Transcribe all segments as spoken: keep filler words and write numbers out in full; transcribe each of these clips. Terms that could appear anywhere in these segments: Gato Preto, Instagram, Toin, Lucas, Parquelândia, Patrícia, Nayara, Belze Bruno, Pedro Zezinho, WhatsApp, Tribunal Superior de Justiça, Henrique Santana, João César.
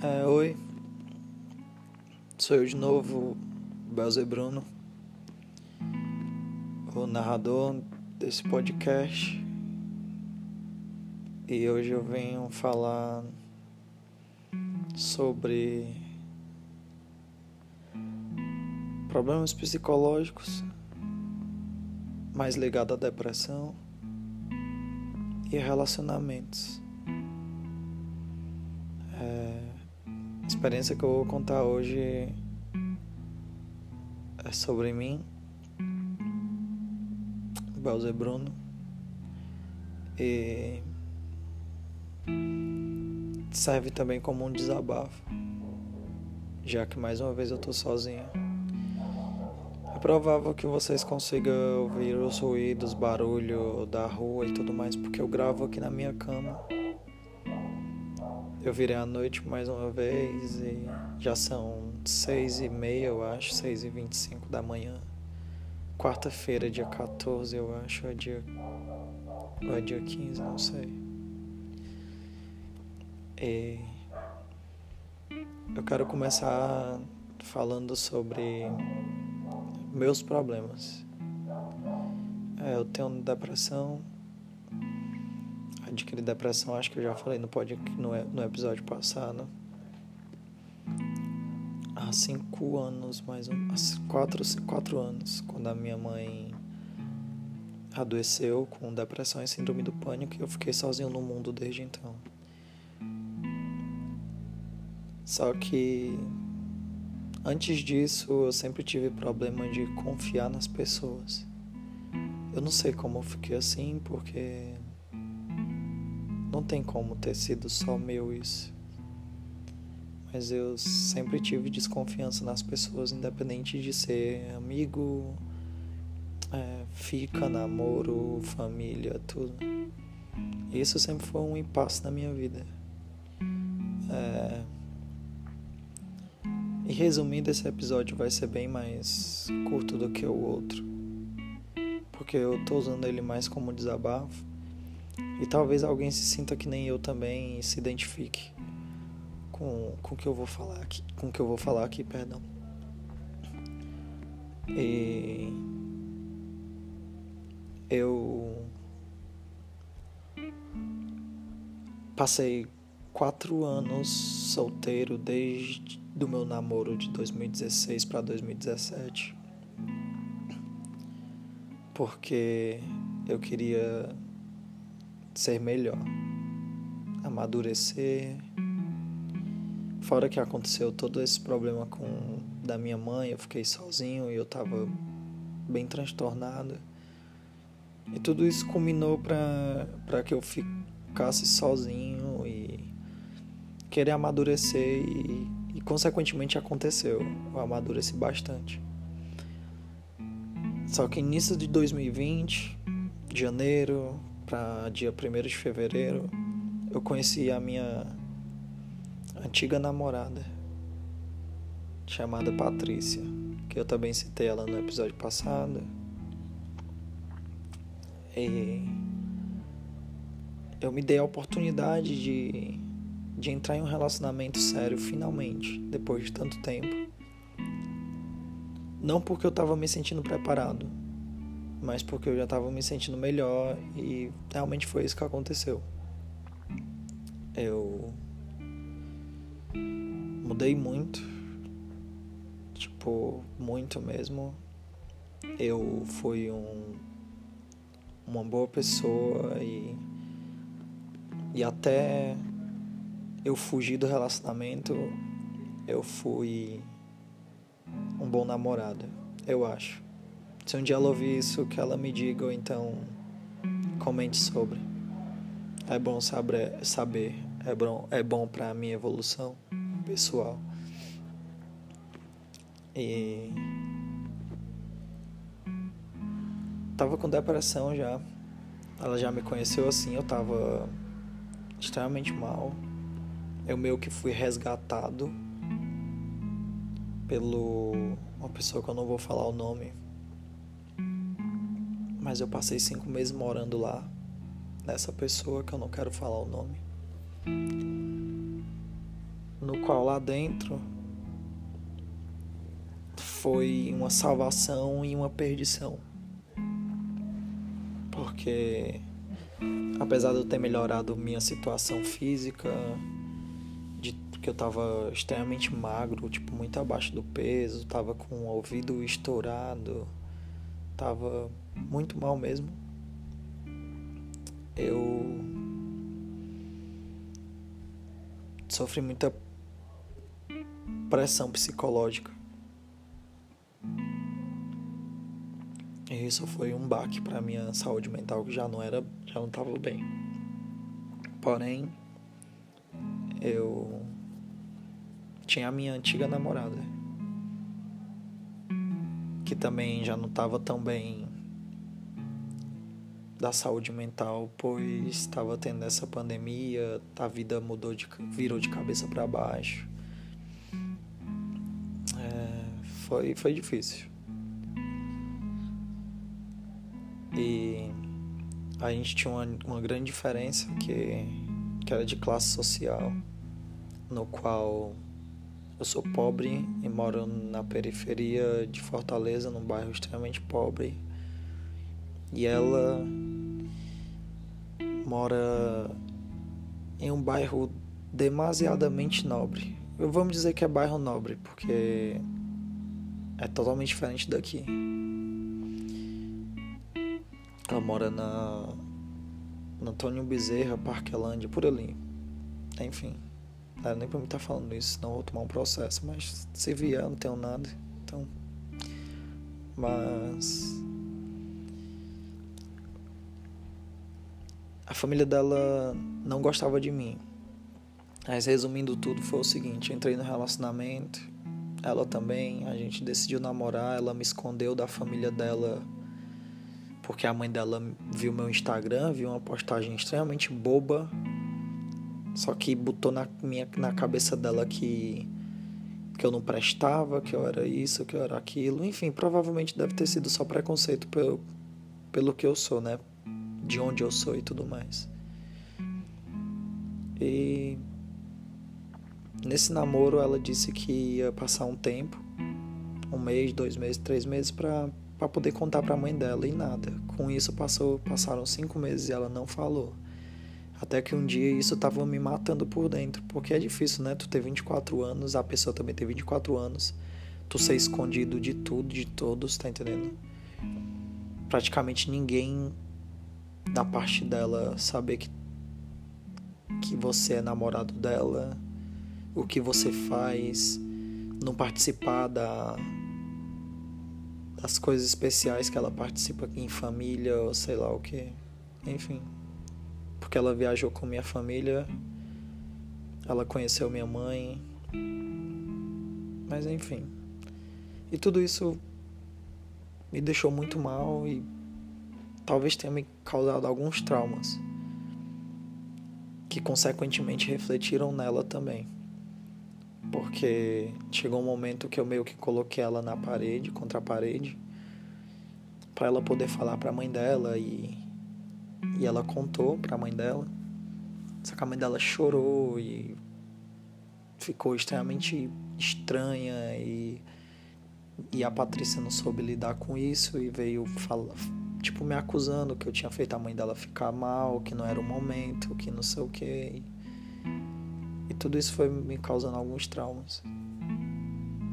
É, oi, sou eu de novo, Belze Bruno, o narrador desse podcast, e hoje eu venho falar sobre problemas psicológicos, mais ligado à depressão e relacionamentos. É, a experiência que eu vou contar hoje é sobre mim, Belze Bruno, e serve também como um desabafo, já que mais uma vez eu tô sozinho. É provável que vocês consigam ouvir os ruídos, barulho da rua e tudo mais, porque eu gravo aqui na minha cama. Eu virei à noite mais uma vez e já são seis e meia, eu acho, seis e vinte e cinco da manhã. Quarta-feira, dia quatorze, eu acho, ou é dia, ou é dia quinze, não sei. E eu quero começar falando sobre meus problemas. É, eu tenho depressão. Adquiri depressão, acho que eu já falei no, pod, no, no episódio passado. Há cinco anos, mais um. Há quatro, quatro anos, quando a minha mãe adoeceu com depressão e síndrome do pânico, e eu fiquei sozinho no mundo desde então. Só que antes disso, eu sempre tive problema de confiar nas pessoas. Eu não sei como eu fiquei assim, porque não tem como ter sido só meu isso. Mas eu sempre tive desconfiança nas pessoas, independente de ser amigo, é, fica, namoro, família, tudo. Isso sempre foi um impasse na minha vida. É... E resumindo, esse episódio vai ser bem mais curto do que o outro, porque eu tô usando ele mais como desabafo, e talvez alguém se sinta que nem eu também e se identifique com o que eu vou falar aqui, com que eu vou falar aqui, perdão. E eu passei quatro anos solteiro desde do meu namoro de dois mil e dezesseis para dois mil e dezessete, porque eu queria ser melhor, amadurecer, fora que aconteceu todo esse problema com da minha mãe, eu fiquei sozinho e eu tava bem transtornado, e tudo isso culminou para para que eu ficasse sozinho e querer amadurecer, e E, consequentemente, aconteceu. Eu amadureci bastante. Só que início de dois mil e vinte, de janeiro para dia primeiro de fevereiro, eu conheci a minha antiga namorada, chamada Patrícia, que eu também citei ela no episódio passado. E eu me dei a oportunidade de... de entrar em um relacionamento sério, finalmente, depois de tanto tempo. Não porque eu estava me sentindo preparado, mas porque eu já estava me sentindo melhor, e realmente foi isso que aconteceu. Eu mudei muito, tipo, muito mesmo. Eu fui um, uma boa pessoa e, e até... eu fugi do relacionamento, eu fui um bom namorado, eu acho. Se um dia ela ouvir isso, que ela me diga, ou então comente sobre. É bom saber, saber. É bom, é bom pra minha evolução pessoal. E... tava com depressão já. Ela já me conheceu assim, eu tava extremamente mal. Eu meio que fui resgatado pelo uma pessoa que eu não vou falar o nome. Mas eu passei cinco meses morando lá, nessa pessoa que eu não quero falar o nome. no qual lá dentro foi uma salvação e uma perdição. Porque, apesar de eu ter melhorado minha situação física, de que eu tava extremamente magro, tipo, muito abaixo do peso, tava com o ouvido estourado, tava muito mal mesmo, eu sofri muita pressão psicológica. E isso foi um baque para minha saúde mental, que já não era, já não tava bem. Porém, eu tinha a minha antiga namorada, que também já não tava tão bem da saúde mental, pois estava tendo essa pandemia, a vida mudou de, virou de cabeça para baixo. É, foi, foi difícil. E a gente tinha uma, uma grande diferença que, que era de classe social, no qual eu sou pobre e moro na periferia de Fortaleza, num bairro extremamente pobre, e ela mora em um bairro demasiadamente nobre. Eu vou dizer que é bairro nobre, porque é totalmente diferente daqui. Ela mora na, na Antônio Bezerra, Parquelândia, por ali. Enfim, não era nem pra mim estar falando isso, senão eu vou tomar um processo. Mas se vier, eu não tenho nada. Então, mas a família dela não gostava de mim. Mas resumindo tudo, foi o seguinte: entrei no relacionamento, ela também, a gente decidiu namorar, ela me escondeu da família dela, porque a mãe dela viu meu Instagram, viu uma postagem extremamente boba, só que botou na, minha, na cabeça dela que, que eu não prestava, que eu era isso, que eu era aquilo. Enfim, provavelmente deve ter sido só preconceito pelo, pelo que eu sou, né? De onde eu sou e tudo mais. E nesse namoro ela disse que ia passar um tempo, um mês, dois meses, três meses, pra... para poder contar para a mãe dela, e nada. Com isso passou, passaram cinco meses e ela não falou. Até que um dia isso estava me matando por dentro, porque é difícil, né? Tu ter vinte e quatro anos, a pessoa também ter vinte e quatro anos, tu ser escondido de tudo, de todos, tá entendendo? Praticamente ninguém da parte dela saber que, que você é namorado dela, o que você faz, não participar da... as coisas especiais que ela participa aqui em família, ou sei lá o que. Enfim, porque ela viajou com minha família, ela conheceu minha mãe, mas enfim. E tudo isso me deixou muito mal e talvez tenha me causado alguns traumas, que consequentemente refletiram nela também. Porque chegou um momento que eu meio que coloquei ela na parede, contra a parede, pra ela poder falar pra mãe dela, e, e ela contou pra mãe dela. Só que a mãe dela chorou e ficou extremamente estranha, e, e a Patrícia não soube lidar com isso e veio falar, tipo, me acusando que eu tinha feito a mãe dela ficar mal, que não era o momento, que não sei o quê. E tudo isso foi me causando alguns traumas.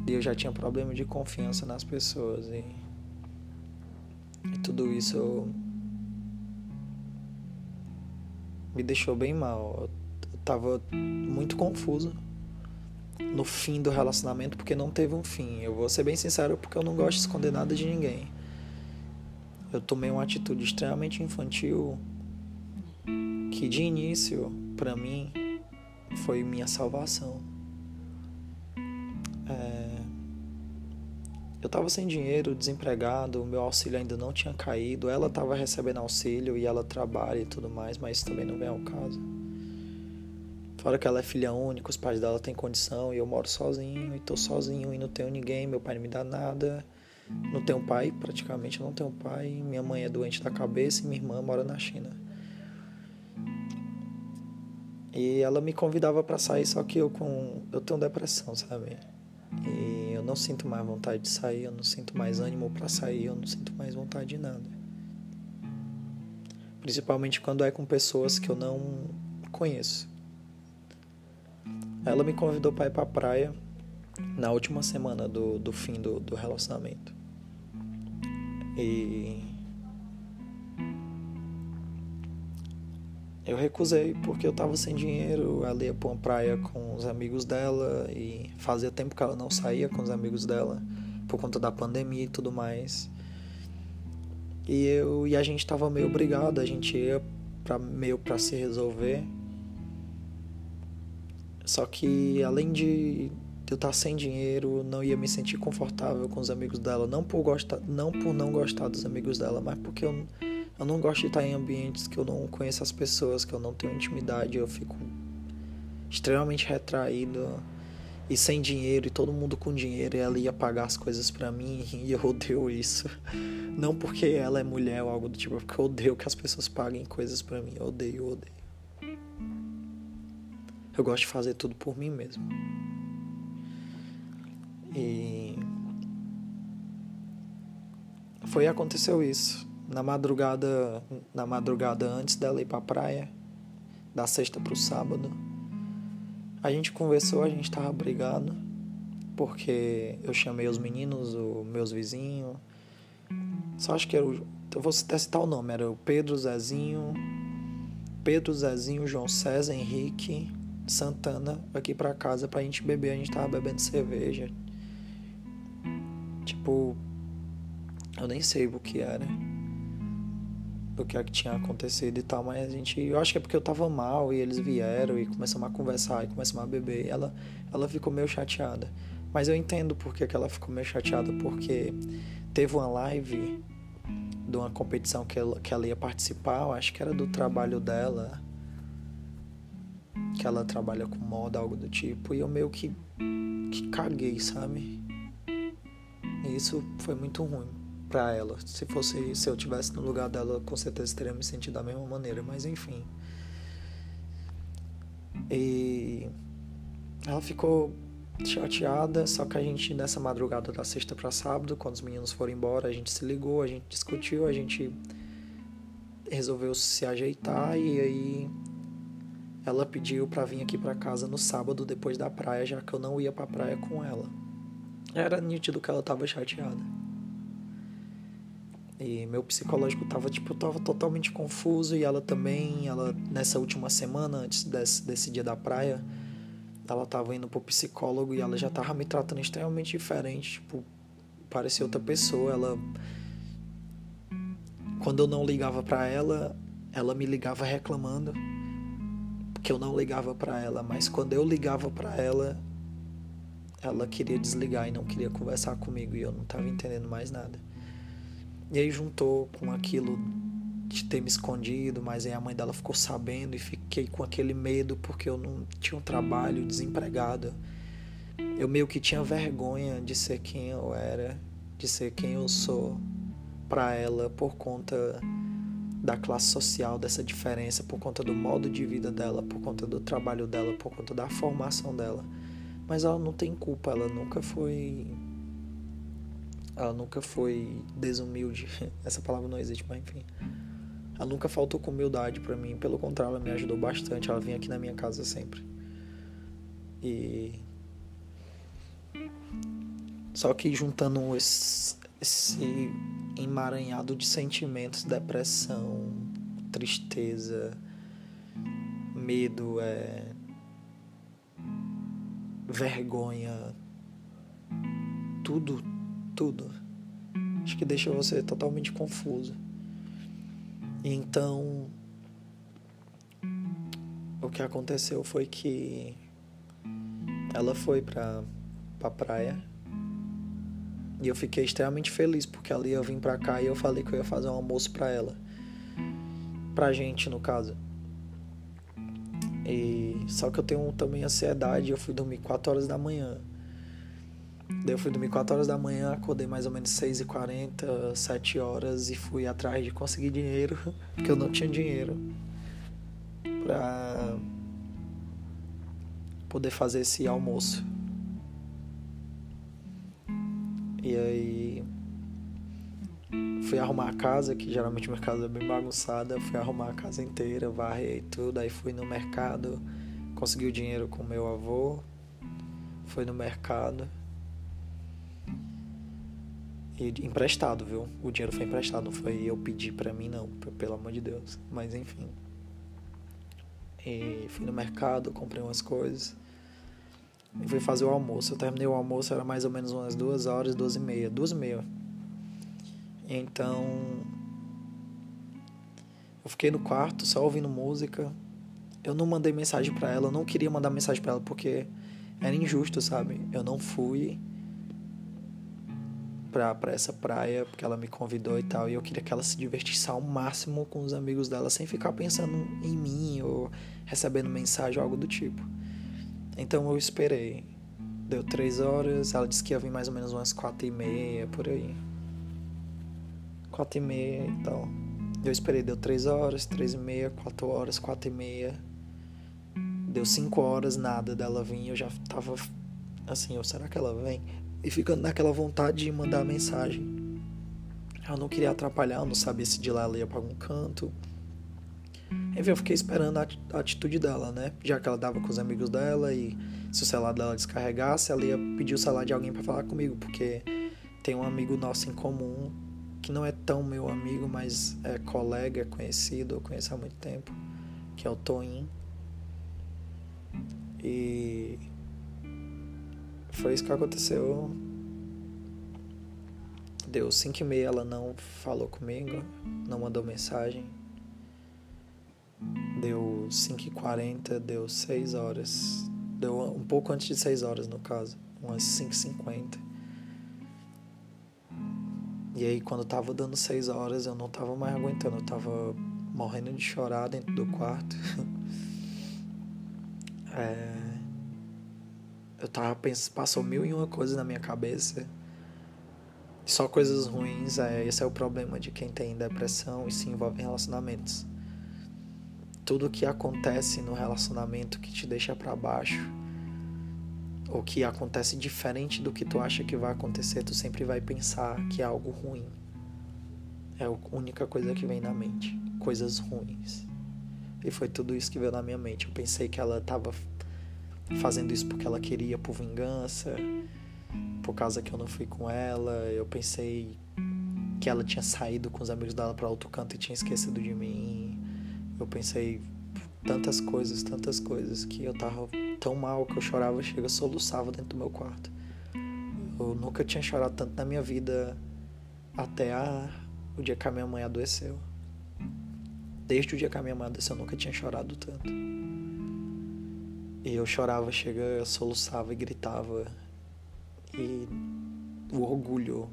E eu já tinha problema de confiança nas pessoas. E, e tudo isso eu... me deixou bem mal. Eu tava muito confuso no fim do relacionamento, porque não teve um fim. Eu vou ser bem sincero, porque eu não gosto de esconder nada de ninguém. Eu tomei uma atitude extremamente infantil, que de início, pra mim, foi minha salvação. É... Eu tava sem dinheiro, desempregado, meu auxílio ainda não tinha caído, ela tava recebendo auxílio e ela trabalha e tudo mais, mas isso também não vem ao caso. Fora que ela é filha única, os pais dela têm condição e eu moro sozinho, e tô sozinho e não tenho ninguém, meu pai não me dá nada, não tenho pai, praticamente eu não tenho pai, minha mãe é doente da cabeça e minha irmã mora na China. E ela me convidava pra sair, só que eu com eu tenho depressão, sabe? E eu não sinto mais vontade de sair, eu não sinto mais ânimo pra sair, eu não sinto mais vontade de nada. Principalmente quando é com pessoas que eu não conheço. Ela me convidou pra ir pra praia na última semana do, do fim do, do relacionamento. E eu recusei porque eu tava sem dinheiro. Ela ia pra uma praia com os amigos dela e fazia tempo que ela não saía com os amigos dela por conta da pandemia e tudo mais. E eu e a gente tava meio brigado, a gente ia pra, meio pra se resolver. Só que além de eu estar sem dinheiro, não ia me sentir confortável com os amigos dela, não por gostar, não por não gostar dos amigos dela, mas porque eu Eu não gosto de estar em ambientes que eu não conheço as pessoas, que eu não tenho intimidade, eu fico extremamente retraído e sem dinheiro, e todo mundo com dinheiro, e ela ia pagar as coisas pra mim, e eu odeio isso. Não porque ela é mulher ou algo do tipo, é porque eu odeio que as pessoas paguem coisas pra mim, eu odeio, eu odeio. Eu gosto de fazer tudo por mim mesmo. E foi e aconteceu isso. Na madrugada, na madrugada antes dela ir pra praia, da sexta pro sábado, a gente conversou, a gente tava brigado, porque eu chamei os meninos, os meus vizinhos, só acho que era o, eu vou até citar o nome, era o Pedro Zezinho, Pedro Zezinho, João César, Henrique Santana, aqui pra casa pra gente beber, a gente tava bebendo cerveja, tipo, eu nem sei o que era, do que é que tinha acontecido e tal, mas a gente, eu acho que é porque eu tava mal e eles vieram e começamos a conversar e começamos a beber e ela, ela ficou meio chateada, mas eu entendo porque que ela ficou meio chateada, porque teve uma live de uma competição que ela, que ela ia participar, eu acho que era do trabalho dela, que ela trabalha com moda, algo do tipo, e eu meio que, que caguei, sabe, e isso foi muito ruim pra ela. Se fosse, se eu estivesse no lugar dela, com certeza teria me sentido da mesma maneira, mas enfim. E ela ficou chateada, só que a gente, nessa madrugada da sexta pra sábado, quando os meninos foram embora, a gente se ligou, a gente discutiu, a gente resolveu se ajeitar e aí ela pediu pra vir aqui pra casa no sábado depois da praia, já que eu não ia pra praia com ela. Era nítido que ela tava chateada. E meu psicológico tava, tipo, tava totalmente confuso. E ela também, ela, nessa última semana, antes desse, desse dia da praia, ela tava indo pro psicólogo e ela já tava me tratando extremamente diferente. Tipo, parecia outra pessoa. Ela, quando eu não ligava pra ela, ela me ligava reclamando porque eu não ligava pra ela. Mas quando eu ligava pra ela, ela queria desligar e não queria conversar comigo. E eu não tava entendendo mais nada. E aí juntou com aquilo de ter me escondido, mas aí a mãe dela ficou sabendo e fiquei com aquele medo porque eu não tinha um trabalho, desempregado. Eu meio que tinha vergonha de ser quem eu era, de ser quem eu sou pra ela por conta da classe social, dessa diferença, por conta do modo de vida dela, por conta do trabalho dela, por conta da formação dela. Mas ela não tem culpa, ela nunca foi... Ela nunca foi desumilde, essa palavra não existe, mas enfim. Ela nunca faltou com humildade pra mim, pelo contrário, ela me ajudou bastante, ela vinha aqui na minha casa sempre. E... Só que juntando esse, esse emaranhado de sentimentos, depressão, tristeza, medo, é... vergonha, tudo... tudo, acho que deixa você totalmente confuso. Então o que aconteceu foi que ela foi pra, pra praia e eu fiquei extremamente feliz porque ela ia vir pra cá e eu falei que eu ia fazer um almoço pra ela, pra gente no caso. E só que eu tenho também ansiedade, eu fui dormir quatro horas da manhã. Daí eu fui dormir quatro horas da manhã, acordei mais ou menos seis e quarenta, sete horas e fui atrás de conseguir dinheiro, porque eu não tinha dinheiro pra, poder fazer esse almoço. E aí fui arrumar a casa, que geralmente minha casa é bem bagunçada, fui arrumar a casa inteira, varrei tudo, aí fui no mercado, consegui o dinheiro com meu avô, fui no mercado. E emprestado, viu? O dinheiro foi emprestado, não foi eu pedi pra mim, não, pelo amor de Deus. Mas enfim. E fui no mercado, comprei umas coisas. E fui fazer o almoço. Eu terminei o almoço, era mais ou menos umas duas horas, duas e meia. Duas e meia. Então, eu fiquei no quarto, só ouvindo música. Eu não mandei mensagem pra ela, eu não queria mandar mensagem pra ela, porque era injusto, sabe? Eu não fui Pra, pra essa praia, porque ela me convidou e tal, e eu queria que ela se divertisse ao máximo com os amigos dela, sem ficar pensando em mim, ou recebendo mensagem, ou algo do tipo. Então eu esperei. Deu três horas, ela disse que ia vir mais ou menos umas quatro e meia, por aí. Quatro e meia e tal. Eu esperei, deu três horas, três e meia, quatro horas, quatro e meia. Deu cinco horas, nada dela vir, eu já tava assim, eu, será que ela vem? E ficando naquela vontade de mandar mensagem. Eu não queria atrapalhar, eu não sabia se de lá ela ia pra algum canto. Enfim, eu fiquei esperando a atitude dela, né? Já que ela dava com os amigos dela e se o celular dela descarregasse, ela ia pedir o celular de alguém pra falar comigo, porque tem um amigo nosso em comum, que não é tão meu amigo, mas é colega, conhecido, eu conheço há muito tempo, que é o Toin. E foi isso que aconteceu. Deu cinco e meia, ela não falou comigo, não mandou mensagem. Deu cinco e quarenta, deu seis horas. Deu um pouco antes de seis horas, no caso, umas cinco e cinquenta. E aí, quando tava dando seis horas, eu não tava mais aguentando, eu tava morrendo de chorar dentro do quarto. É... Eu tava pensando, passou mil e uma coisas na minha cabeça. Só coisas ruins, é, esse é o problema de quem tem depressão e se envolve em relacionamentos. Tudo que acontece no relacionamento que te deixa pra baixo, ou que acontece diferente do que tu acha que vai acontecer, tu sempre vai pensar que é algo ruim. É a única coisa que vem na mente, coisas ruins. E foi tudo isso que veio na minha mente. Eu pensei que ela tava fazendo isso porque ela queria, por vingança, por causa que eu não fui com ela. Eu pensei que ela tinha saído com os amigos dela pra outro canto e tinha esquecido de mim. Eu pensei tantas coisas, tantas coisas, que eu tava tão mal que eu chorava, chega, soluçava dentro do meu quarto. Eu nunca tinha chorado tanto na minha vida até a, o dia que a minha mãe adoeceu. Desde o dia que a minha mãe adoeceu, eu nunca tinha chorado tanto. E eu chorava, chega, eu soluçava e gritava. E o orgulho,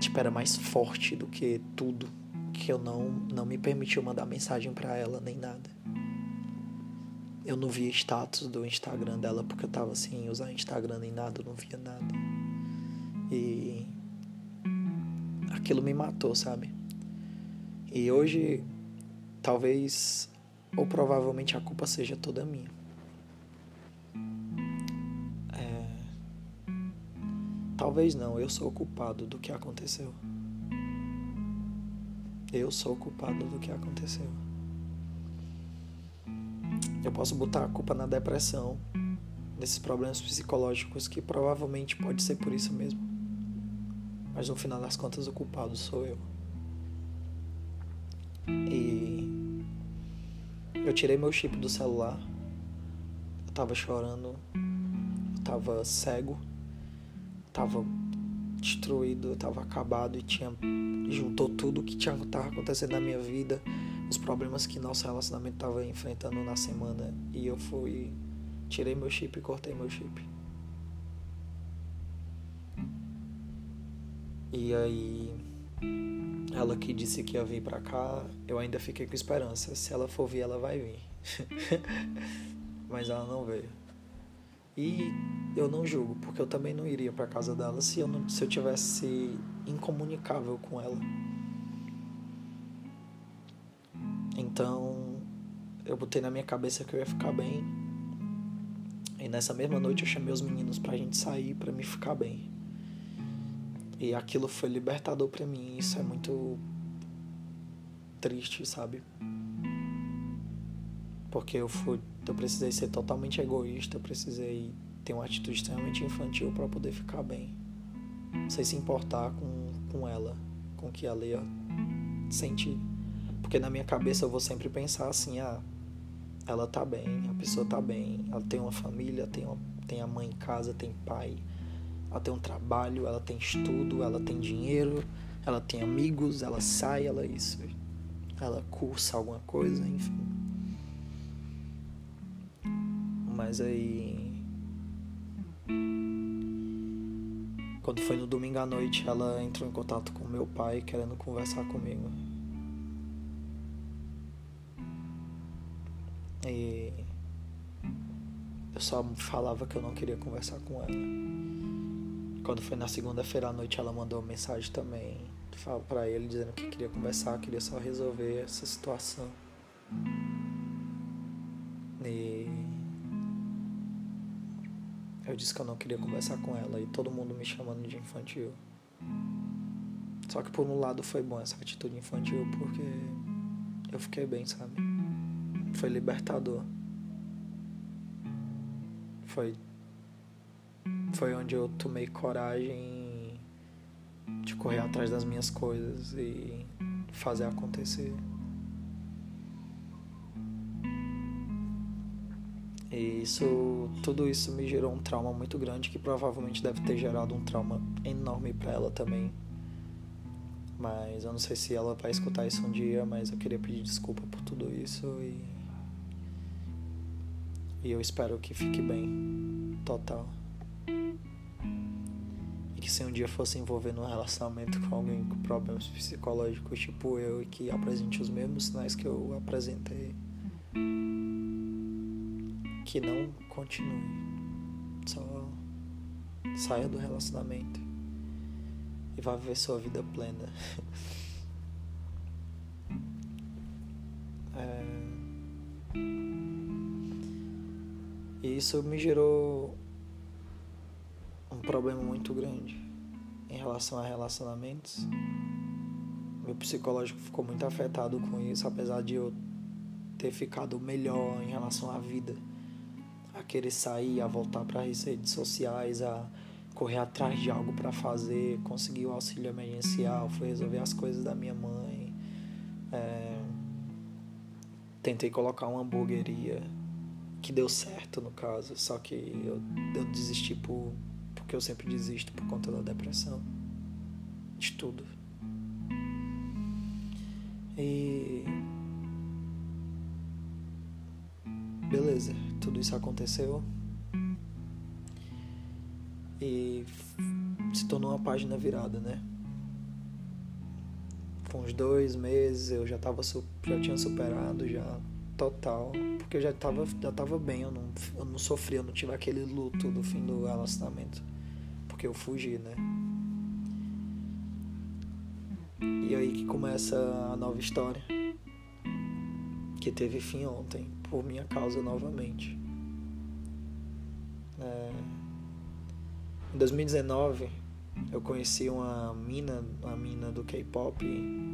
tipo, era mais forte do que tudo, que eu não, não me permitiu mandar mensagem pra ela, nem nada. Eu não via status do Instagram dela, porque eu tava sem usar Instagram nem nada, eu não via nada. E aquilo me matou, sabe? E hoje, talvez, ou provavelmente, a culpa seja toda minha. É... Talvez não, eu sou o culpado do que aconteceu. Eu sou o culpado do que aconteceu. Eu posso botar a culpa na depressão, nesses problemas psicológicos, que provavelmente pode ser por isso mesmo. Mas no final das contas, o culpado sou eu. E... eu tirei meu chip do celular, eu tava chorando, eu tava cego, eu tava destruído, eu tava acabado, e tinha, juntou tudo que tinha, tava acontecendo na minha vida, os problemas que nosso relacionamento tava enfrentando na semana, e eu fui, tirei meu chip e cortei meu chip. E aí, ela que disse que ia vir pra cá, eu ainda fiquei com esperança. Se ela for vir, ela vai vir. Mas ela não veio. E eu não julgo, porque eu também não iria pra casa dela se eu, não, se eu tivesse incomunicável com ela. Então, eu botei na minha cabeça que eu ia ficar bem. E nessa mesma noite eu chamei os meninos pra gente sair, pra me ficar bem. E aquilo foi libertador pra mim. Isso é muito triste, sabe? Porque eu fui, eu precisei ser totalmente egoísta, eu precisei ter uma atitude extremamente infantil pra poder ficar bem, sem se importar com, com ela, com o que ela ia sentir. Porque na minha cabeça eu vou sempre pensar assim, ah, ela tá bem, a pessoa tá bem, ela tem uma família, tem, uma, tem a mãe em casa, tem pai, ela tem um trabalho, ela tem estudo, ela tem dinheiro, ela tem amigos, ela sai, ela isso, ela cursa alguma coisa, enfim. Mas aí, quando foi no domingo à noite, ela entrou em contato com meu pai, querendo conversar comigo. E eu só falava que eu não queria conversar com ela. Quando foi na segunda-feira à noite, ela mandou uma mensagem também pra ele, dizendo que queria conversar, queria só resolver essa situação. E eu disse que eu não queria conversar com ela, e todo mundo me chamando de infantil. Só que por um lado foi bom essa atitude infantil, porque eu fiquei bem, sabe? Foi libertador. Foi, foi onde eu tomei coragem de correr atrás das minhas coisas e fazer acontecer. E isso, tudo isso me gerou um trauma muito grande, que provavelmente deve ter gerado um trauma enorme pra ela também. Mas eu não sei se ela vai escutar isso um dia, mas eu queria pedir desculpa por tudo isso e, e eu espero que fique bem, total. E que se um dia fosse envolver num relacionamento com alguém com problemas psicológicos tipo eu, e que apresente os mesmos sinais que eu apresentei, que não continue, só saia do relacionamento e vá viver sua vida plena. É... E isso me gerou um problema muito grande em relação a relacionamentos. Meu psicológico ficou muito afetado com isso, apesar de eu ter ficado melhor em relação à vida, a querer sair, a voltar para as redes sociais, a correr atrás de algo para fazer, conseguir o auxílio emergencial, fui resolver as coisas da minha mãe, é... tentei colocar uma hamburgueria, que deu certo no caso, só que eu, eu desisti por, porque eu sempre desisto por conta da depressão, de tudo. E... beleza, tudo isso aconteceu e se tornou uma página virada, né? Com uns dois meses eu já, tava, já tinha superado, já total, porque eu já tava, já tava bem, eu não, eu não sofri, eu não tive aquele luto do fim do relacionamento, porque eu fugi, né? E aí que começa a nova história, que teve fim ontem, por minha causa novamente. É... Em dois mil e dezenove, eu conheci uma mina, uma mina do K-pop,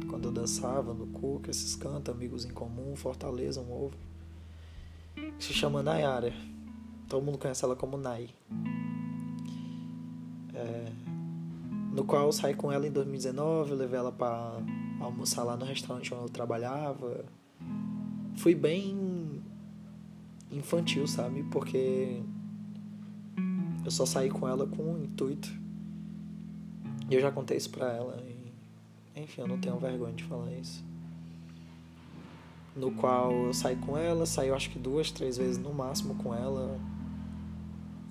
quando eu dançava no Cuca, esses cantos, Amigos em Comum, Fortaleza, um ovo, que se chama Nayara. Todo mundo conhece ela como Nay. É... No qual eu saí com ela em dois mil e dezenove, eu levei ela pra almoçar lá no restaurante onde eu trabalhava. Fui bem infantil, sabe? Porque eu só saí com ela com um intuito. E eu já contei isso pra ela. E... enfim, eu não tenho vergonha de falar isso. No qual eu saí com ela, saí acho que duas, três vezes no máximo com ela.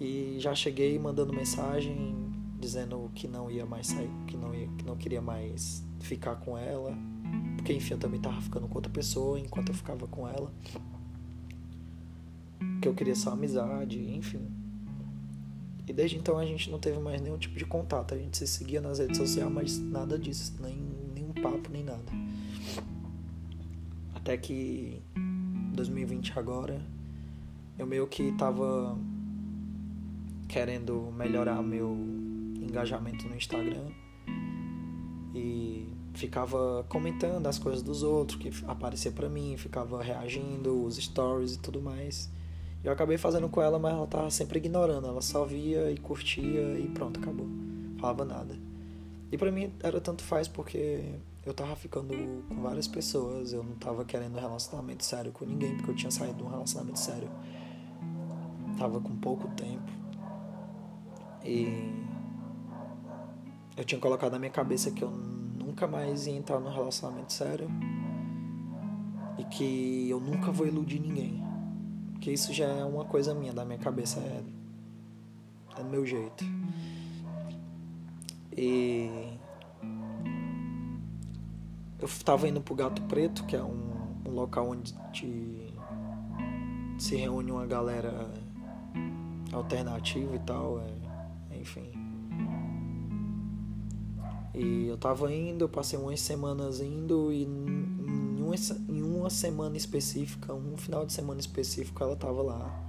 E já cheguei mandando mensagem dizendo que não ia mais sair, que não, ia, que não queria mais ficar com ela. Porque, enfim, eu também tava ficando com outra pessoa enquanto eu ficava com ela. Que eu queria só amizade, enfim. E desde então a gente não teve mais nenhum tipo de contato. A gente se seguia nas redes sociais, mas nada disso. Nem, nenhum papo, nem nada. Até que, em dois mil e vinte agora, eu meio que tava querendo melhorar meu engajamento no Instagram e ficava comentando as coisas dos outros que aparecia pra mim, ficava reagindo os stories e tudo mais. Eu acabei fazendo com ela, mas ela tava sempre ignorando, ela só via e curtia e pronto, acabou, falava nada. E pra mim era tanto faz, porque eu tava ficando com várias pessoas, eu não tava querendo um relacionamento sério com ninguém, porque eu tinha saído de um relacionamento sério, tava com pouco tempo e eu tinha colocado na minha cabeça que eu nunca mais ia entrar num relacionamento sério e que eu nunca vou iludir ninguém. Porque isso já é uma coisa minha, da minha cabeça, é, é do meu jeito. E eu tava indo pro Gato Preto, que é um, um local onde te, se reúne uma galera alternativa e tal, é, enfim. E eu tava indo, eu passei umas semanas indo e em uma, em uma semana específica, um final de semana específico, ela tava lá.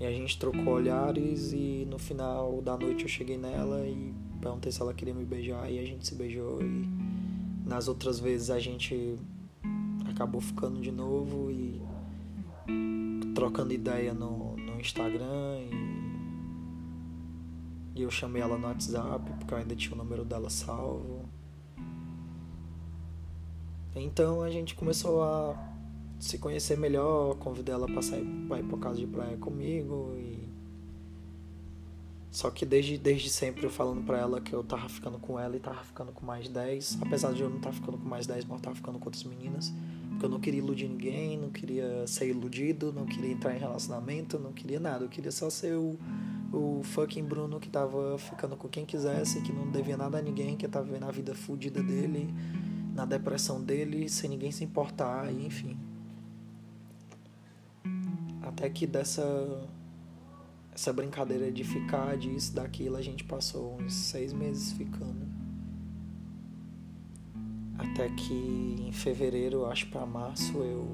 E a gente trocou olhares e no final da noite eu cheguei nela e perguntei se ela queria me beijar e a gente se beijou. E nas outras vezes a gente acabou ficando de novo e trocando ideia no, no Instagram e... E eu chamei ela no WhatsApp, porque eu ainda tinha o número dela salvo. Então a gente começou a se conhecer melhor, convidei ela pra sair pra ir pra casa de praia comigo. E... Só que desde, desde sempre eu falando pra ela que eu tava ficando com ela e tava ficando com mais dez. Apesar de eu não estar ficando com mais dez, mas eu tava ficando com outras meninas. Porque eu não queria iludir ninguém, não queria ser iludido, não queria entrar em relacionamento, não queria nada. Eu queria só ser o... o fucking Bruno que tava ficando com quem quisesse, que não devia nada a ninguém, que tava vivendo a vida fudida dele, na depressão dele, sem ninguém se importar, e enfim. Até que dessa essa brincadeira de ficar, disso, daquilo, a gente passou uns seis meses ficando. Até que em fevereiro, acho pra março, eu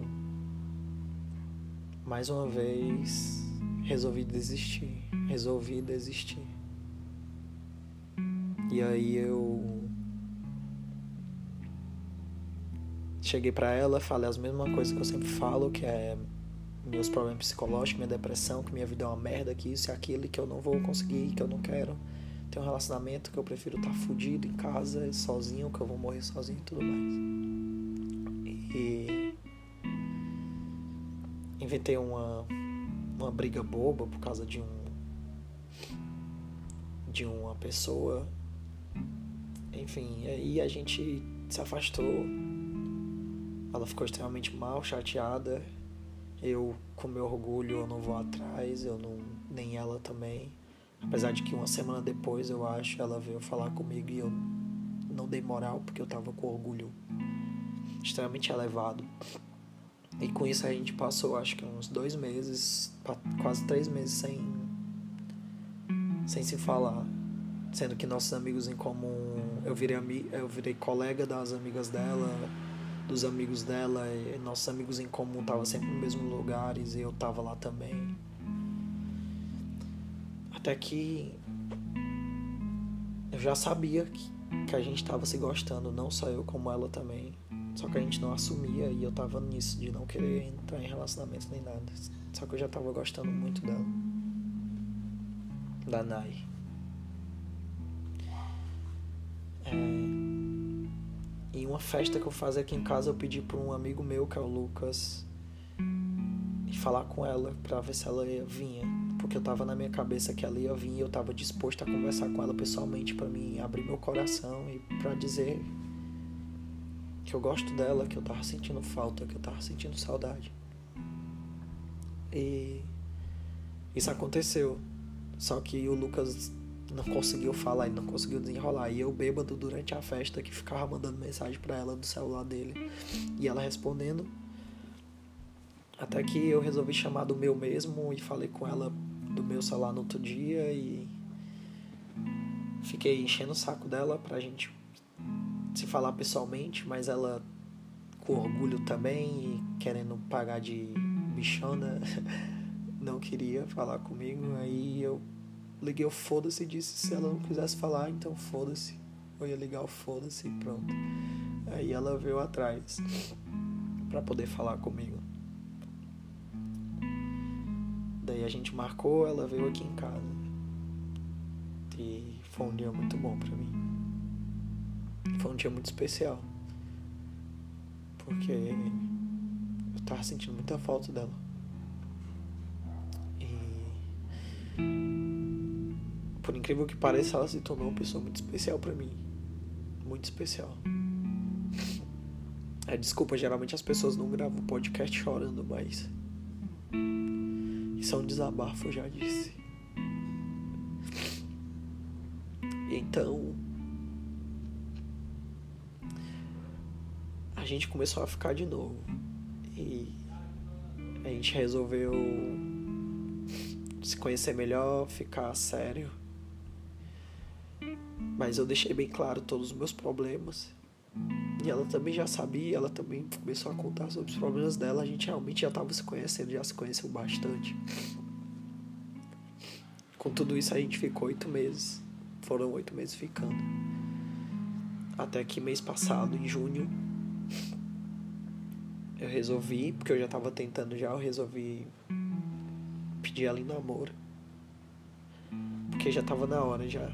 mais uma vez resolvi desistir. Resolvi desistir. E aí eu cheguei pra ela, falei as mesmas coisas que eu sempre falo, que é meus problemas psicológicos, minha depressão, que minha vida é uma merda, que isso e aquilo, que eu não vou conseguir, que eu não quero ter um relacionamento, que eu prefiro estar fudido em casa, sozinho, que eu vou morrer sozinho e tudo mais. E inventei uma uma briga boba por causa de um de uma pessoa, enfim, aí a gente se afastou, ela ficou extremamente mal, chateada, eu com meu orgulho eu não vou atrás, eu não, nem ela também, apesar de que uma semana depois eu acho, ela veio falar comigo e eu não dei moral porque eu tava com orgulho extremamente elevado. E com isso a gente passou acho que uns dois meses, quase três meses sem sem se falar, sendo que nossos amigos em comum, eu virei, ami, eu virei colega das amigas dela, dos amigos dela, e nossos amigos em comum estavam sempre nos mesmos lugares e eu tava lá também. Até que eu já sabia que, que a gente tava se gostando, não só eu como ela também, só que a gente não assumia e eu tava nisso de não querer entrar em relacionamento nem nada, só que eu já tava gostando muito dela. Da Nai. É... Em uma festa que eu fazia aqui em casa, eu pedi para um amigo meu, que é o Lucas, e falar com ela para ver se ela ia vinha, porque eu tava na minha cabeça que ela ia vir e eu tava disposto a conversar com ela pessoalmente para mim abrir meu coração e para dizer que eu gosto dela, que eu tava sentindo falta, que eu tava sentindo saudade. E isso aconteceu. Só que o Lucas não conseguiu falar, ele não conseguiu desenrolar. E eu bêbado durante a festa que ficava mandando mensagem pra ela do celular dele. E ela respondendo. Até que eu resolvi chamar do meu mesmo e falei com ela do meu celular no outro dia. E fiquei enchendo o saco dela pra gente se falar pessoalmente. Mas ela com orgulho também e querendo pagar de bichona... não queria falar comigo, aí eu liguei o foda-se e disse se ela não quisesse falar, então foda-se. Eu ia ligar o foda-se e pronto. Aí ela veio atrás pra poder falar comigo. Daí a gente marcou, ela veio aqui em casa. E foi um dia muito bom pra mim. Foi um dia muito especial. Porque eu tava sentindo muita falta dela. E por incrível que pareça, ela se tornou uma pessoa muito especial pra mim. Muito especial. É, desculpa, geralmente as pessoas não gravam podcast chorando, mas isso é um desabafo, eu já disse. Então a gente começou a ficar de novo. E a gente resolveu se conhecer melhor, ficar sério. Mas eu deixei bem claro todos os meus problemas. E ela também já sabia, ela também começou a contar sobre os problemas dela. A gente realmente já estava se conhecendo, já se conheceu bastante. Com tudo isso a gente ficou oito meses. Foram oito meses ficando. Até que mês passado, em junho, eu resolvi, porque eu já estava tentando já, eu resolvi pedir ela em namoro. Porque já estava na hora já.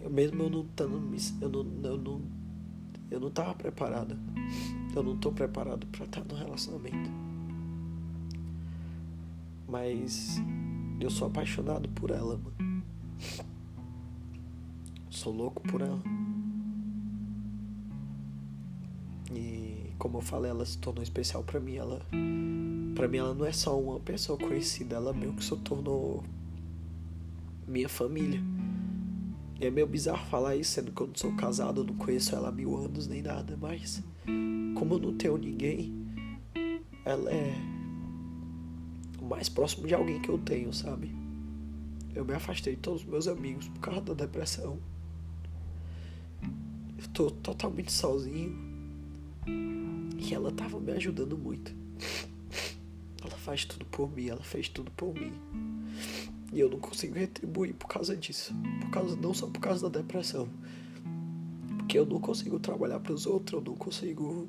Eu mesmo eu não tando, eu não, eu não Eu não tava preparada. Eu não tô preparado pra estar num relacionamento. Mas eu sou apaixonado por ela, mano. Sou louco por ela. E como eu falei, ela se tornou especial pra mim. Ela, pra mim ela não é só uma pessoa conhecida. Ela meio que se tornou minha família. É meio bizarro falar isso, sendo que eu não sou casado, eu não conheço ela há mil anos nem nada, mas como eu não tenho ninguém, ela é o mais próximo de alguém que eu tenho, sabe? Eu me afastei de todos os meus amigos por causa da depressão. Eu tô totalmente sozinho. E ela tava me ajudando muito. Ela faz tudo por mim, ela fez tudo por mim. E eu não consigo retribuir por causa disso. Por causa, não só por causa da depressão. Porque eu não consigo trabalhar pros outros. Eu não consigo...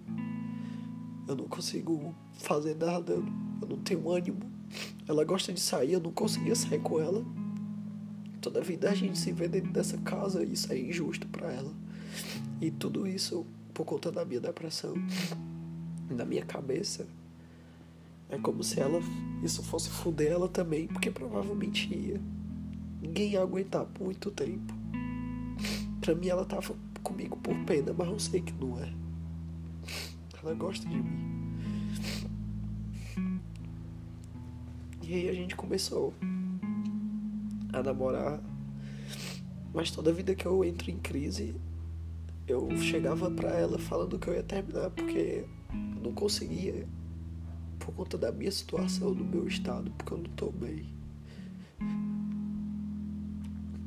Eu não consigo fazer nada. Eu não tenho ânimo. Ela gosta de sair. Eu não conseguia sair com ela. Toda vida a gente se vê dentro dessa casa. E isso é injusto pra ela. E tudo isso por conta da minha depressão. Na minha cabeça. É como se ela, isso fosse fuder ela também, porque provavelmente ia. Ninguém ia aguentar por muito tempo. Pra mim ela tava comigo por pena, mas eu sei que não é. Ela gosta de mim. E aí a gente começou a namorar. Mas toda vida que eu entro em crise, eu chegava pra ela falando que eu ia terminar, porque eu não conseguia. Por conta da minha situação, do meu estado, porque eu não tô bem.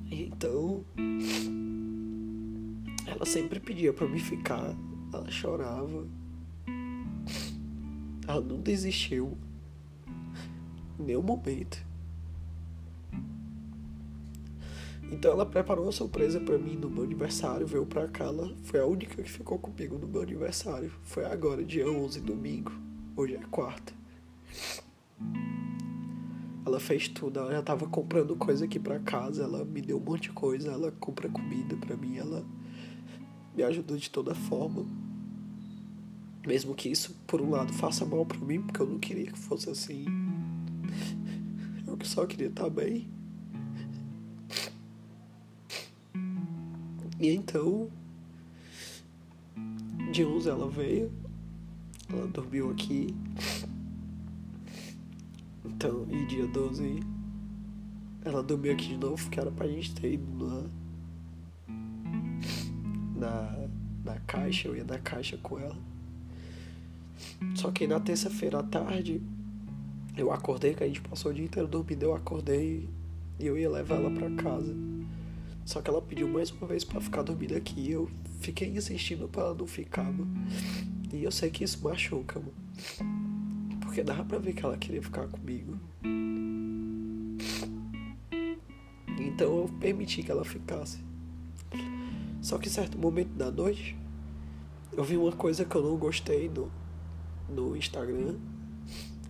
Então, ela sempre pedia pra mim ficar. Ela chorava. Ela não desistiu. Em nenhum momento. Então ela preparou uma surpresa pra mim no meu aniversário. Veio pra cá, ela foi a única que ficou comigo no meu aniversário. Foi agora, dia onze, domingo. Hoje é quarta. Ela fez tudo. Ela já tava comprando coisa aqui pra casa. Ela me deu um monte de coisa. Ela compra comida pra mim. Ela me ajudou de toda forma. Mesmo que isso, por um lado, faça mal pra mim. Porque eu não queria que fosse assim. Eu só queria estar bem. E então, de onze ela veio. Ela dormiu aqui. Então, e dia doze, ela dormiu aqui de novo, que era pra gente ter ido na, na, na caixa. Eu ia na caixa com ela. Só que na terça-feira à tarde, eu acordei, que a gente passou o dia inteiro dormindo. Eu acordei e eu ia levar ela pra casa. Só que ela pediu mais uma vez pra ficar dormindo aqui. Eu fiquei insistindo pra ela não ficar, mano. E eu sei que isso machuca, mano. Porque dava pra ver que ela queria ficar comigo. E Então eu permiti que ela ficasse. Só que em certo momento da noite, eu vi uma coisa que eu não gostei no, no Instagram,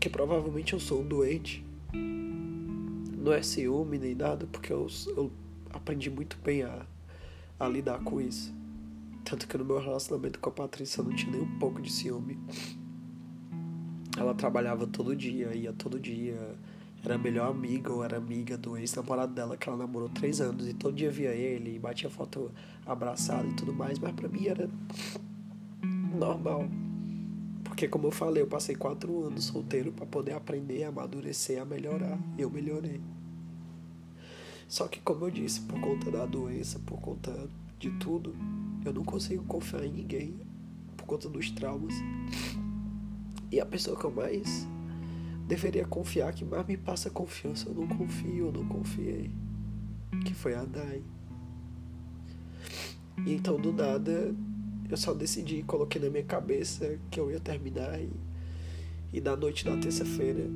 que provavelmente eu sou um doente. Não é ciúme nem nada, porque eu, eu aprendi muito bem a, a lidar com isso. Tanto que no meu relacionamento com a Patrícia eu não tinha nem um pouco de ciúme. Ela trabalhava todo dia, ia todo dia, era a melhor amiga ou era amiga do ex-namorado dela, que ela namorou três anos, e todo dia via ele, e batia foto abraçada e tudo mais, mas pra mim era normal. Porque, como eu falei, eu passei quatro anos solteiro pra poder aprender, a amadurecer, a melhorar, e eu melhorei. Só que, como eu disse, por conta da doença, por conta de tudo, eu não consigo confiar em ninguém, por conta dos traumas. E a pessoa que eu mais deveria confiar, que mais me passa confiança, eu não confio, eu não confiei, que foi a Day. E então, do nada, eu só decidi, coloquei na minha cabeça que eu ia terminar. E, e da noite da terça-feira,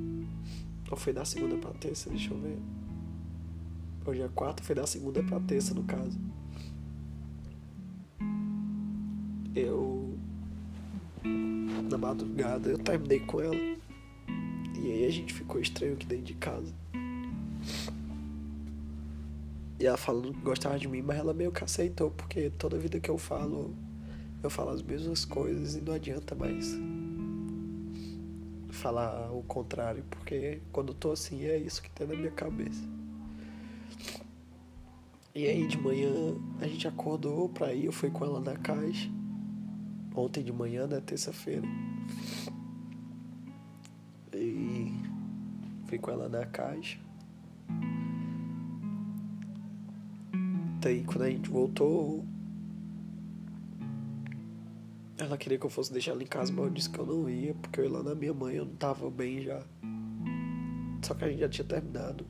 ou foi da segunda pra terça, deixa eu ver, hoje é quarta, foi da segunda pra terça, no caso, eu... na madrugada eu terminei com ela. E aí a gente ficou estranho aqui dentro de casa. E ela falando que gostava de mim, mas ela meio que aceitou, porque toda vida que eu falo, eu falo as mesmas coisas, e não adianta mais falar o contrário, porque quando eu tô assim é isso que tem na minha cabeça. E aí de manhã a gente acordou pra ir, eu fui com ela na caixa ontem de manhã, né, terça-feira, e fui com ela na caixa. Daí quando a gente voltou, ela queria que eu fosse deixar ela em casa, mas eu disse que eu não ia, porque eu ia lá na minha mãe, eu não tava bem já. Só que a gente já tinha terminado.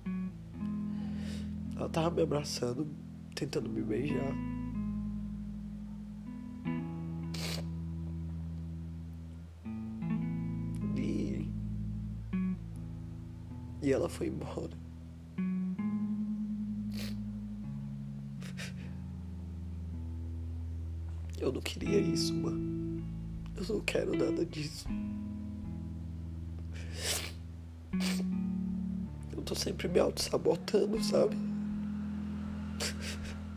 Ela tava me abraçando, tentando me beijar. E ela foi embora. Eu não queria isso, mano. Eu não quero nada disso. Eu tô sempre me auto-sabotando, sabe?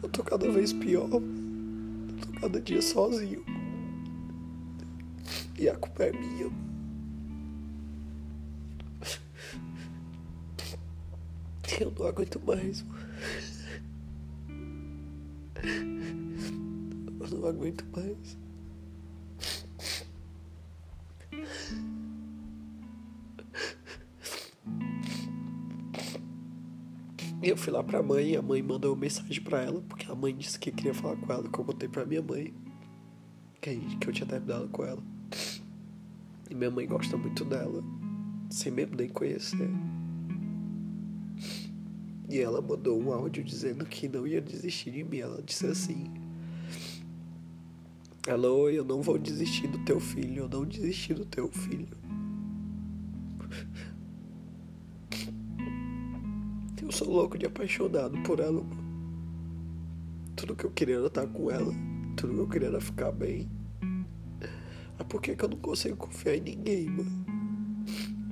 Eu tô cada vez pior. Eu tô cada dia sozinho. E a culpa é minha. Eu não aguento mais. Eu não aguento mais. Eu fui lá pra mãe, e a mãe mandou uma mensagem pra ela, porque a mãe disse que queria falar com ela, que eu botei pra minha mãe que eu tinha terminado com ela. E minha mãe gosta muito dela, sem mesmo nem conhecer. E ela mandou um áudio dizendo que não ia desistir de mim. Ela disse assim: alô, eu não vou desistir do teu filho, eu não desisti do teu filho. Eu sou louco de apaixonado por ela. Tudo que eu queria era estar com ela, tudo que eu queria era ficar bem. Mas por que que eu não consigo confiar em ninguém, mano?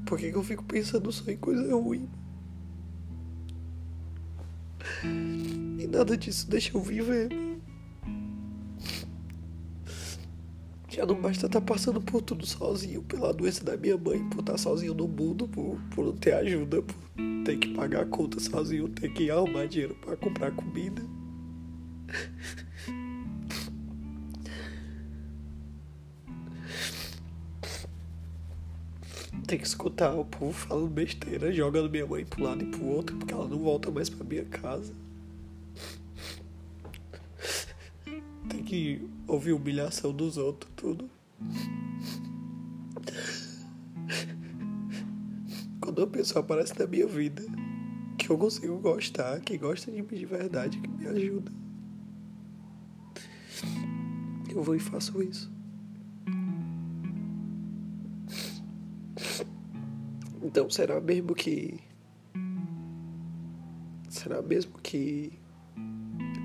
Por que que eu fico pensando só em coisa ruim? E nada disso deixa eu viver. Já não basta estar passando por tudo sozinho, pela doença da minha mãe, por estar sozinho no mundo, por, por não ter ajuda, por ter que pagar a conta sozinho, ter que arrumar dinheiro pra comprar comida. Tem que escutar o povo falando besteira, jogando minha mãe pro lado e pro outro, porque ela não volta mais pra minha casa. Tem que ouvir humilhação dos outros, tudo. Quando uma pessoa aparece na minha vida que eu consigo gostar, que gosta de mim de verdade, que me ajuda, eu vou e faço isso. Então será mesmo que será mesmo que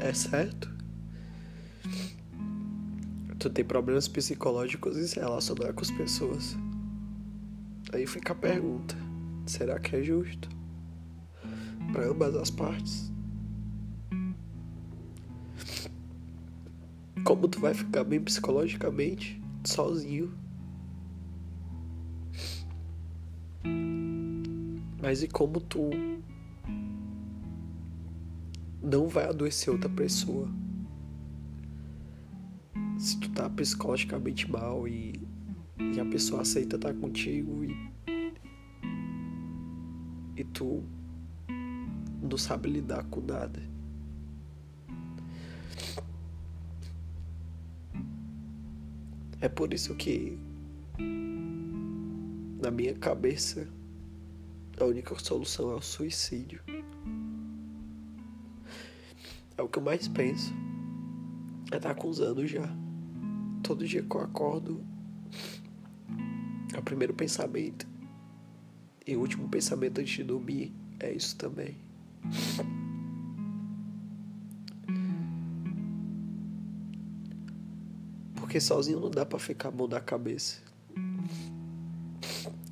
é certo? Tu tem problemas psicológicos em se relacionar com as pessoas. Aí fica a pergunta, será que é justo para ambas as partes? Como tu vai ficar bem psicologicamente sozinho? Mas e como tu não vai adoecer outra pessoa? Se tu tá psicologicamente mal e, e a pessoa aceita estar contigo e, e tu não sabe lidar com nada. É por isso que na minha cabeça a única solução é o suicídio. É o que eu mais penso. É tá com uns anos já. Todo dia que eu acordo é o primeiro pensamento. E o último pensamento antes de dormir é isso também. Porque sozinho não dá pra ficar bom da cabeça.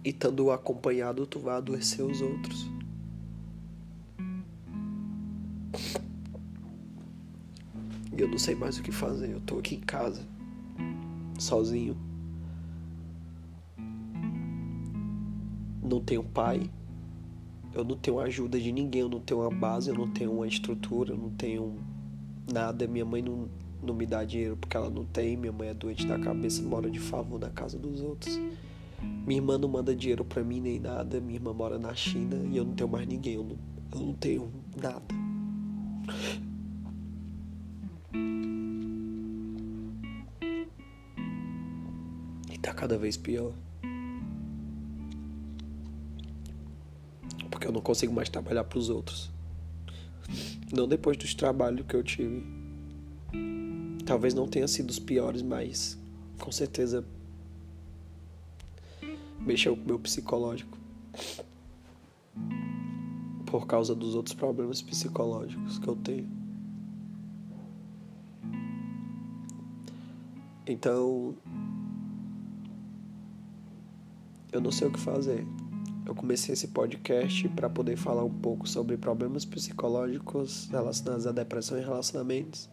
E estando acompanhado tu vai adoecer os outros. E eu não sei mais o que fazer. Eu tô aqui em casa sozinho. Não tenho pai. Eu não tenho ajuda de ninguém. Eu não tenho uma base. Eu não tenho uma estrutura. Eu não tenho nada. Minha mãe não, não me dá dinheiro porque ela não tem. Minha mãe é doente da cabeça. Mora de favor na casa dos outros. Minha irmã não manda dinheiro pra mim nem nada. Minha irmã mora na China. E eu não tenho mais ninguém. Eu não, eu não tenho nada. E tá cada vez pior. Porque eu não consigo mais trabalhar pros outros. Não depois dos trabalhos que eu tive. Talvez não tenha sido os piores, mas com certeza mexeu com o meu psicológico. Por causa dos outros problemas psicológicos que eu tenho. Então, eu não sei o que fazer. Eu comecei esse podcast para poder falar um pouco sobre problemas psicológicos relacionados à depressão e relacionamentos.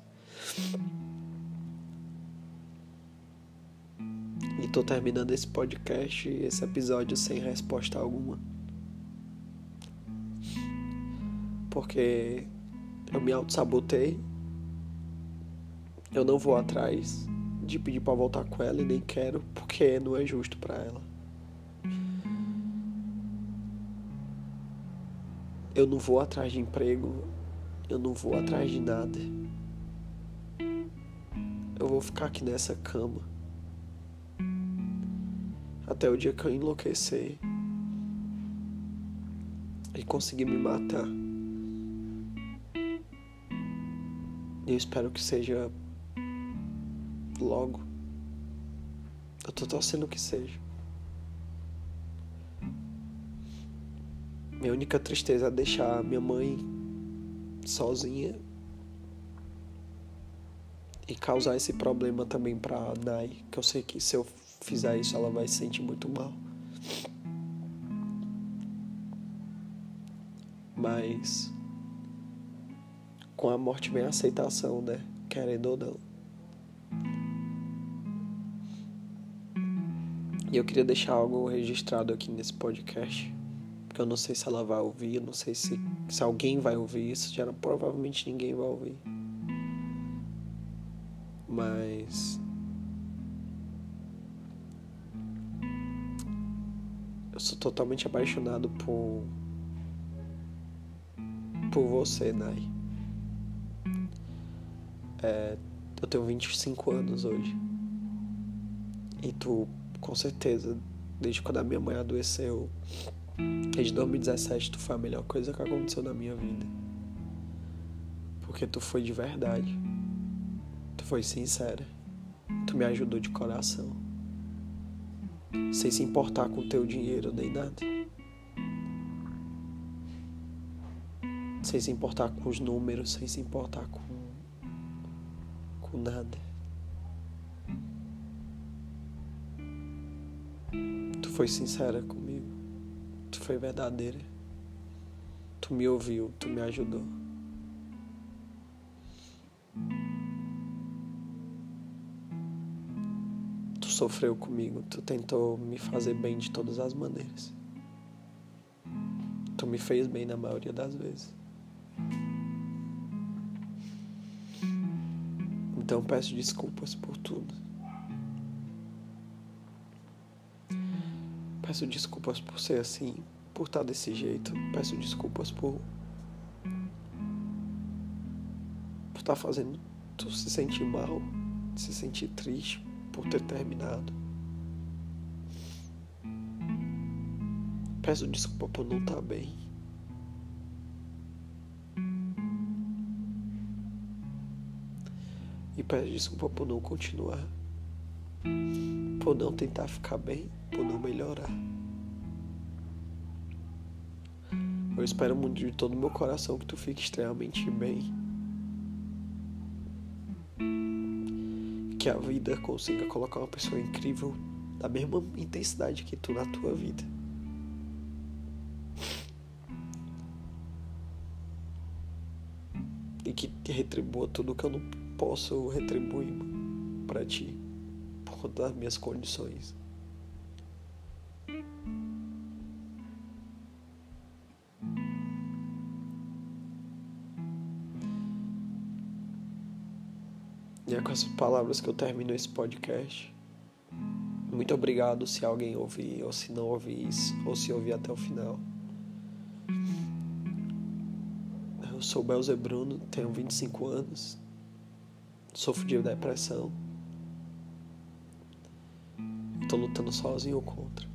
E tô terminando esse podcast, esse episódio, sem resposta alguma. Porque eu me auto-sabotei. Eu não vou atrás de pedir pra voltar com ela e nem quero, porque não é justo pra ela. Eu não vou atrás de emprego. Eu não vou atrás de nada. Eu vou ficar aqui nessa cama até o dia que eu enlouquecer e conseguir me matar. Eu espero que seja logo. Eu tô torcendo que seja. Minha única tristeza é deixar minha mãe sozinha e causar esse problema também pra Nay, que eu sei que se eu fizer isso ela vai se sentir muito mal. Mas com a morte vem a aceitação, né? Querendo ou não. E eu queria deixar algo registrado aqui nesse podcast, porque eu não sei se ela vai ouvir, eu não sei se, se alguém vai ouvir isso, já não, provavelmente ninguém vai ouvir. Mas eu sou totalmente apaixonado por por você, Nay. É, eu tenho vinte e cinco anos hoje. E tu, com certeza, desde quando a minha mãe adoeceu, desde dois mil e dezessete, tu foi a melhor coisa que aconteceu na minha vida. Porque tu foi de verdade. Tu foi sincera. Tu me ajudou de coração. Sem se importar com o teu dinheiro nem nada. sem se importar com os números, sem se importar com, com nada. Tu foi sincera comigo, tu foi verdadeira, tu me ouviu, tu me ajudou. Tu sofreu comigo, tu tentou me fazer bem de todas as maneiras. Tu me fez bem na maioria das vezes. Então peço desculpas por tudo. Peço desculpas por ser assim, por estar desse jeito. Peço desculpas por... por estar fazendo tu se sentir mal, se sentir triste por ter terminado. Peço desculpa por não estar bem. E peço desculpa por não continuar. Por não tentar ficar bem, por não melhorar. Eu espero muito de todo o meu coração que tu fique extremamente bem. Que a vida consiga colocar uma pessoa incrível da mesma intensidade que tu na tua vida. Que retribua tudo que eu não posso retribuir pra ti por conta das minhas condições. E é com essas palavras que eu termino esse podcast. Muito obrigado se alguém ouvir, ou se não ouvir isso, ou se ouvir até o final. Eu sou Belze Bruno, tenho vinte e cinco anos, sofro de depressão, estou lutando sozinho ou contra.